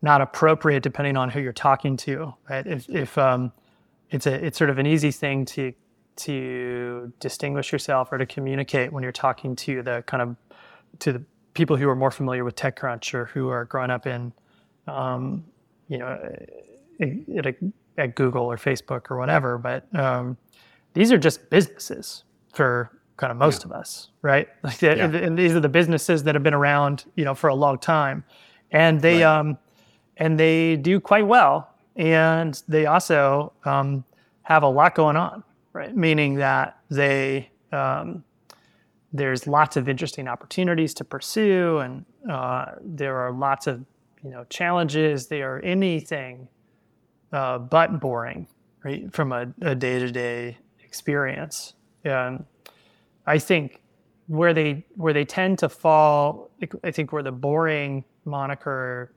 appropriate depending on who you're talking to. Right? If it's sort of an easy thing to distinguish yourself or to communicate when you're talking to the people who are more familiar with TechCrunch or who are grown up in, at Google or Facebook or whatever. But these are just businesses for kind of most of us, right? And these are the businesses that have been around, for a long time, and they and they do quite well, and they also have a lot going on. Right? Meaning that they there's lots of interesting opportunities to pursue, and there are lots of challenges. They are anything but boring, right? From a day-to-day experience. And I think where they tend to fall, I think where the boring moniker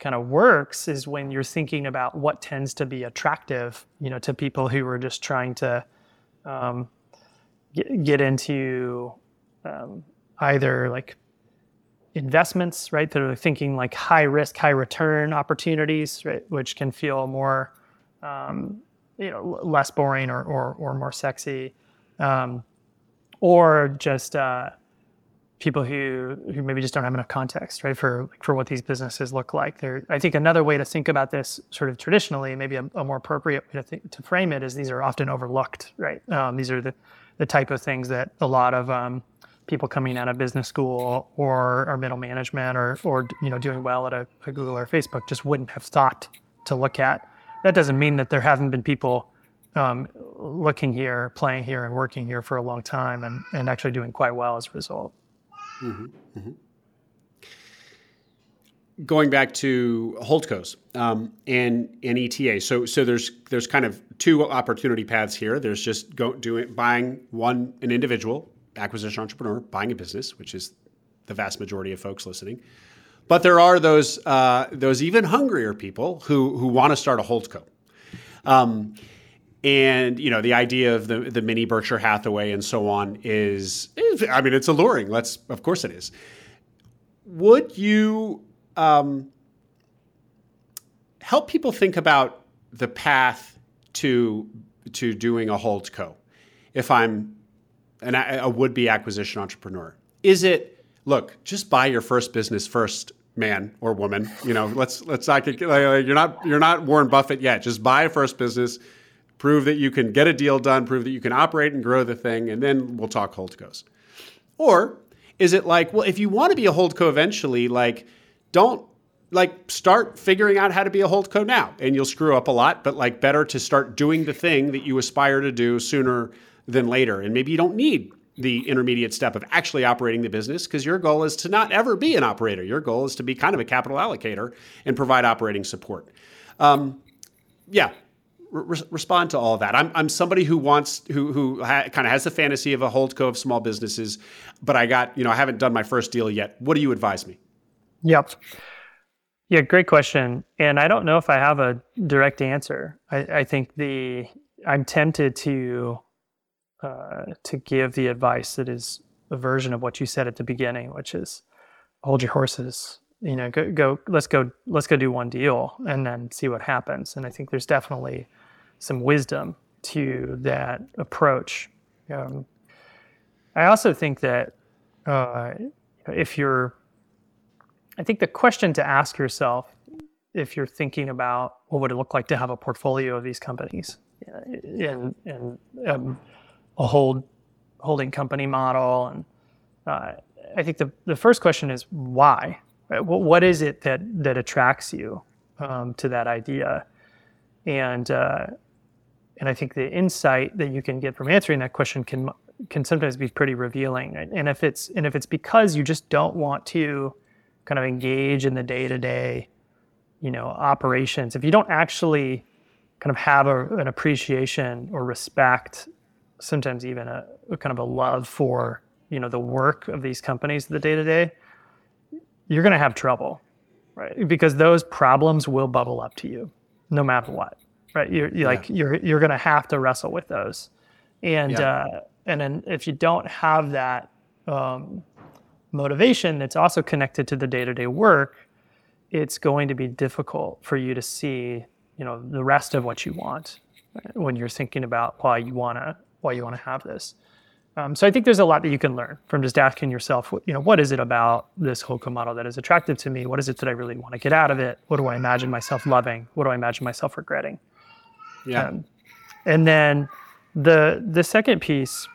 kind of works is when you're thinking about what tends to be attractive, to people who are just trying to get into either investments, right? They're thinking high risk, high return opportunities, right? Which can feel more, less boring or more sexy, or just, people who maybe just don't have enough context, right, for what these businesses look like. I think another way to think about this sort of traditionally, maybe a more appropriate way to frame it, is these are often overlooked, right? These are the type of things that a lot of people coming out of business school or middle management or doing well at a Google or Facebook just wouldn't have thought to look at. That doesn't mean that there haven't been people looking here, playing here, and working here for a long time and actually doing quite well as a result. Mm-hmm, mm-hmm. Going back to holdcos and ETA, so there's kind of two opportunity paths here. There's just buying an individual acquisition entrepreneur, buying a business, which is the vast majority of folks listening. But there are those even hungrier people who want to start a holdco. And, the idea of the mini Berkshire Hathaway and so on is it's alluring. Of course it is. Would you help people think about the path to doing a holdco if I'm a would-be acquisition entrepreneur? Is it, look, just buy your first business first, man or woman. Let's not get, you're not Warren Buffett yet. Just buy a first business. Prove that you can get a deal done, prove that you can operate and grow the thing, and then we'll talk holdcos. Or is it like, well, if you want to be a holdco eventually, like, don't, like, start figuring out how to be a holdco now, and you'll screw up a lot, but, like, better to start doing the thing that you aspire to do sooner than later. And maybe you don't need the intermediate step of actually operating the business, because your goal is to not ever be an operator. Your goal is to be kind of a capital allocator and provide operating support. Respond to all of that. I'm somebody who wants, kind of has the fantasy of a holdco of small businesses, but I got, I haven't done my first deal yet. What do you advise me? Yep. Yeah, great question. And I don't know if I have a direct answer. I think I'm tempted to give the advice that is a version of what you said at the beginning, which is hold your horses. Let's go do one deal and then see what happens. And I think there's definitely some wisdom to that approach. I also think that I think the question to ask yourself if you're thinking about what would it look like to have a portfolio of these companies and a holding company model, and I think the first question is why. What is it that attracts you to that idea? And I think the insight that you can get from answering that question can sometimes be pretty revealing. And if it's because you just don't want to kind of engage in the day-to-day, operations, if you don't actually kind of have an appreciation or respect, sometimes even a kind of a love for, the work of these companies, the day-to-day, you're going to have trouble, right? Because those problems will bubble up to you, no matter what, right? You're going to have to wrestle with those, and then if you don't have that motivation that's also connected to the day-to-day work, it's going to be difficult for you to see, the rest of what you want, right? When you're thinking about why you want to have this. So I think there's a lot that you can learn from just asking yourself, what is it about this holdco model that is attractive to me? What is it that I really want to get out of it? What do I imagine myself loving? What do I imagine myself regretting? Yeah. And then the second piece,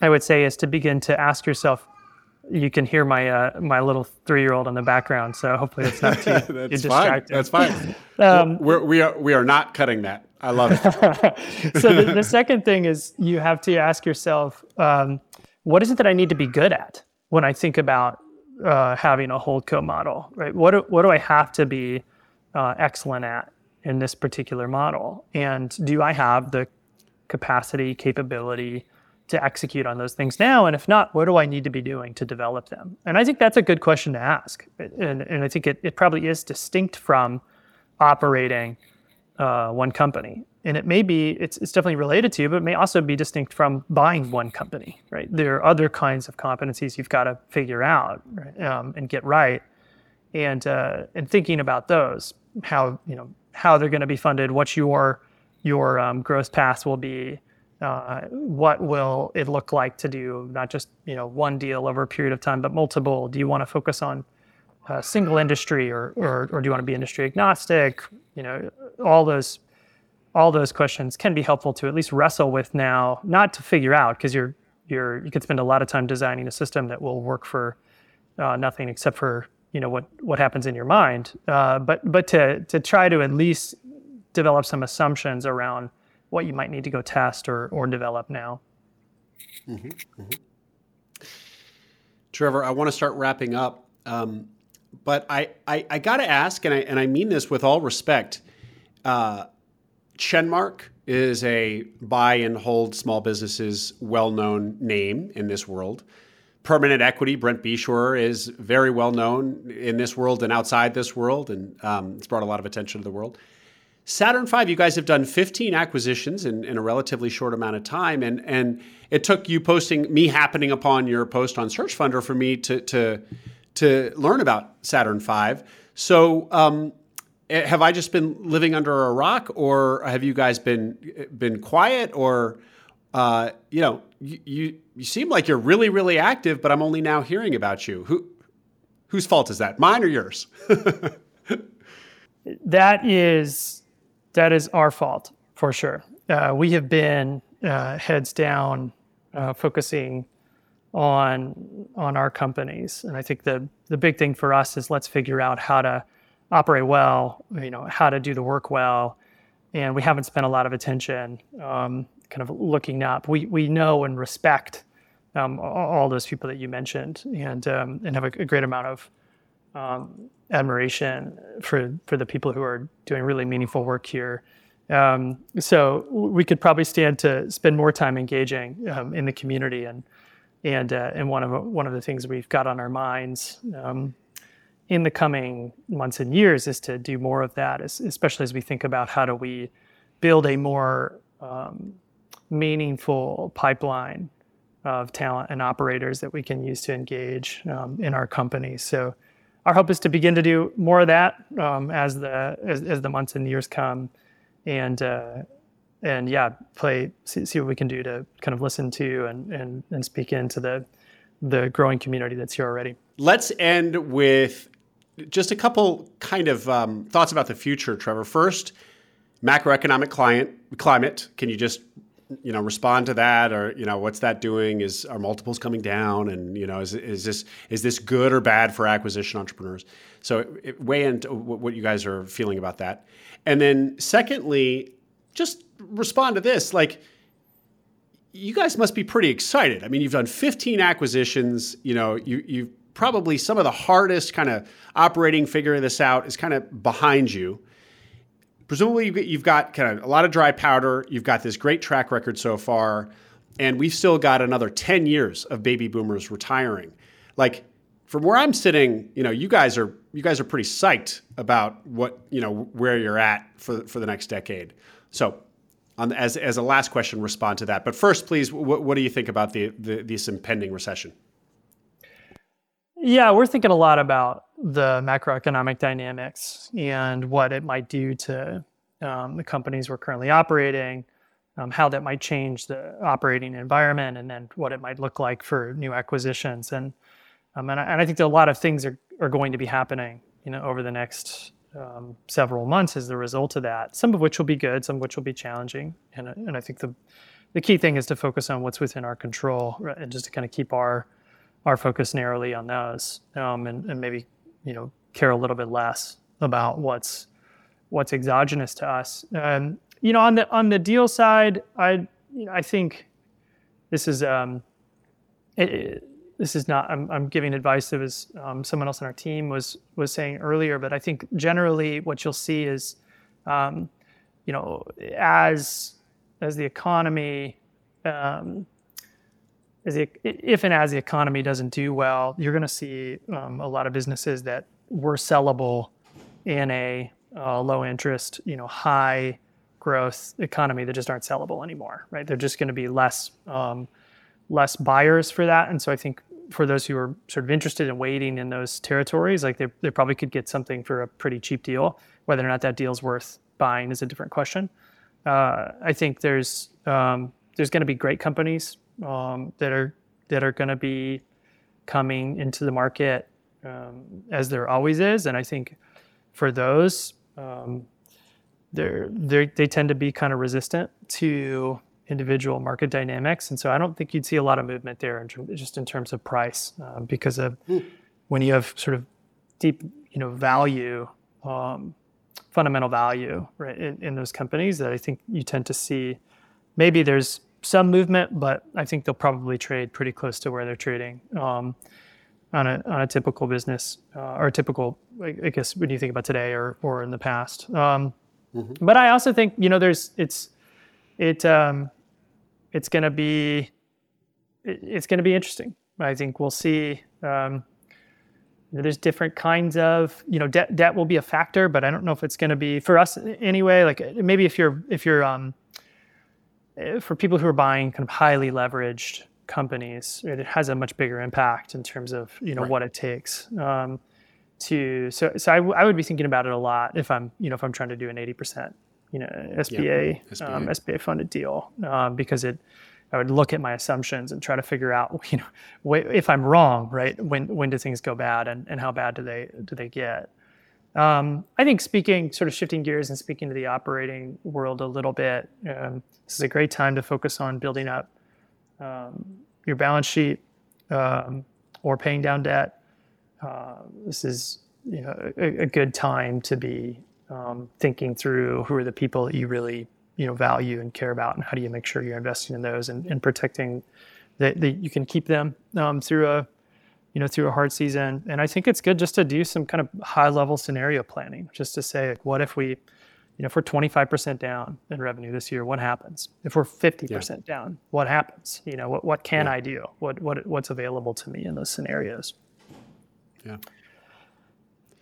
I would say, is to begin to ask yourself. You can hear my my little 3-year-old in the background, so hopefully it's not too distracting. That's fine. We are not cutting that. I love it. So the second thing is you have to ask yourself, what is it that I need to be good at when I think about having a holdco model, right? What do I have to be excellent at in this particular model? And do I have the capacity, capability to execute on those things now? And if not, what do I need to be doing to develop them? And I think that's a good question to ask. And I think it probably is distinct from operating one company, and it may be it's definitely related to you, but it may also be distinct from buying one company, right? There are other kinds of competencies you've got to figure out, right? And get right, and thinking about those, how they're going to be funded, what your growth path will be, what will it look like to do not just one deal over a period of time, but multiple. Do you want to focus on a single industry, or do you want to be industry agnostic? All those questions can be helpful to at least wrestle with now, not to figure out, because you could spend a lot of time designing a system that will work for nothing except for what happens in your mind. But to try to at least develop some assumptions around what you might need to go test or develop now. Mm-hmm, mm-hmm. Trevor, I want to start wrapping up. But I got to ask, and I mean this with all respect, Chenmark is a buy and hold small businesses well-known name in this world. Permanent Equity, Brent Beshore, is very well-known in this world and outside this world, and it's brought a lot of attention to the world. Saturn V, you guys have done 15 acquisitions in a relatively short amount of time, and it took you happening upon your post on Search Funder for me to learn about Saturn V. So have I just been living under a rock, or have you guys been quiet, or, you seem like you're really, really active, but I'm only now hearing about you. Whose fault is that? Mine or yours? That is our fault for sure. We have been heads down, focusing on our companies. And I think the big thing for us is let's figure out how to operate well, how to do the work well. And we haven't spent a lot of attention kind of looking up. We know and respect all those people that you mentioned, and have a great amount of admiration for the people who are doing really meaningful work here. So we could probably stand to spend more time engaging in the community, and one of the things we've got on our minds in the coming months and years is to do more of that, especially as we think about how do we build a more meaningful pipeline of talent and operators that we can use to engage in our company. So our hope is to begin to do more of that as the months and years come, see what we can do to kind of listen to and speak into the growing community that's here already. Let's end with just a couple kind of thoughts about the future, Trevor. First, macroeconomic climate. Can you just respond to that, or what's that doing? Are multiples coming down, and is this good or bad for acquisition entrepreneurs? So weigh into what you guys are feeling about that. And then secondly, just respond to this. Like, you guys must be pretty excited. I mean, you've done 15 acquisitions. You've probably some of the hardest kind of operating, figuring this out is kind of behind you. Presumably, you've got kind of a lot of dry powder. You've got this great track record so far, and we've still got another 10 years of baby boomers retiring. Like, from where I'm sitting, you guys are pretty psyched about what where you're at for the next decade. So, as a last question, respond to that. But first, please, what do you think about this impending recession? Yeah, we're thinking a lot about the macroeconomic dynamics and what it might do to the companies we're currently operating, how that might change the operating environment, and then what it might look like for new acquisitions. And I think that a lot of things are going to be happening, over the next several months as the result of that. Some of which will be good, some of which will be challenging. And I think the key thing is to focus on what's within our control, right? And just to kind of keep our focus narrowly on those, and maybe care a little bit less about what's exogenous to us. On the deal side, I think this is not. I'm giving advice that was someone else on our team was saying earlier, but I think generally what you'll see is, as the economy. If the economy doesn't do well, you're going to see a lot of businesses that were sellable in a low interest, high growth economy that just aren't sellable anymore, right? They're just going to be less buyers for that. And so I think for those who are sort of interested in waiting in those territories, like they probably could get something for a pretty cheap deal. Whether or not that deal's worth buying is a different question. I think there's going to be great companies that are going to be coming into the market as there always is, and I think for those, they tend to be kind of resistant to individual market dynamics, and so I don't think you'd see a lot of movement there, just in terms of price, because of when you have sort of deep, value, fundamental value, right, in those companies, that I think you tend to see. Maybe there's some movement, but I think they'll probably trade pretty close to where they're trading on a typical business or typical, I guess, when you think about today or in the past. But I also think it's going to be interesting. I think we'll see. There's different kinds of debt will be a factor, but I don't know if it's going to be for us anyway. Like maybe if you're for people who are buying kind of highly leveraged companies, it has a much bigger impact in terms of right. What it takes to. So I would be thinking about it a lot if I'm trying to do an 80% SBA. SBA funded deal because I would look at my assumptions and try to figure out if I'm wrong, right, when do things go bad and how bad do they get. I think shifting gears and speaking to the operating world a little bit, this is a great time to focus on building up your balance sheet, or paying down debt. This is a good time to be thinking through who are the people that you really value and care about, and how do you make sure you're investing in those and protecting that you can keep them through a hard season. And I think it's good just to do some kind of high level scenario planning, just to say, like, what if we, if we're 25% down in revenue this year, what happens? If we're 50% down, what happens? What can I do? What's available to me in those scenarios? Yeah.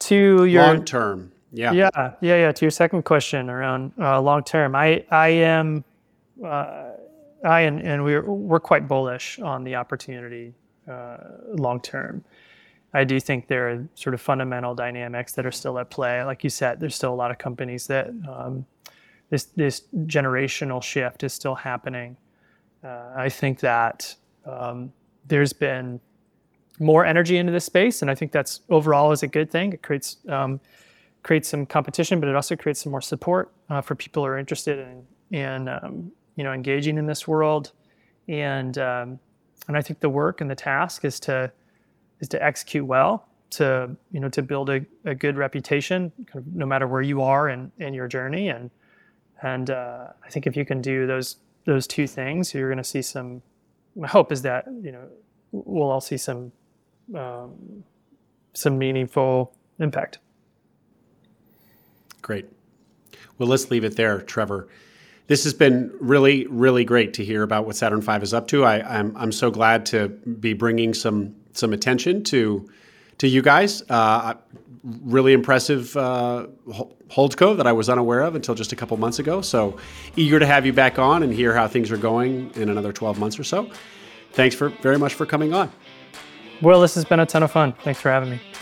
To your long term. Yeah. To your second question around long term, I am, and we're quite bullish on the opportunity long term. I do think there are sort of fundamental dynamics that are still at play. Like you said, there's still a lot of companies that this generational shift is still happening. I think that there's been more energy into this space, and I think that's overall is a good thing. It creates some competition, but it also creates some more support for people who are interested in engaging in this world. And I think the work and the task is to execute well, to build a good reputation, kind of no matter where you are in your journey. And I think if you can do those two things, you're going to see some. My hope is that we'll all see some meaningful impact. Great. Well, let's leave it there, Trevor. This has been really, really great to hear about what Saturn V is up to. I'm so glad to be bringing some attention to you guys. Really impressive holdco that I was unaware of until just a couple months ago. So eager to have you back on and hear how things are going in another 12 months or so. Thanks very much for coming on. Well, this has been a ton of fun. Thanks for having me.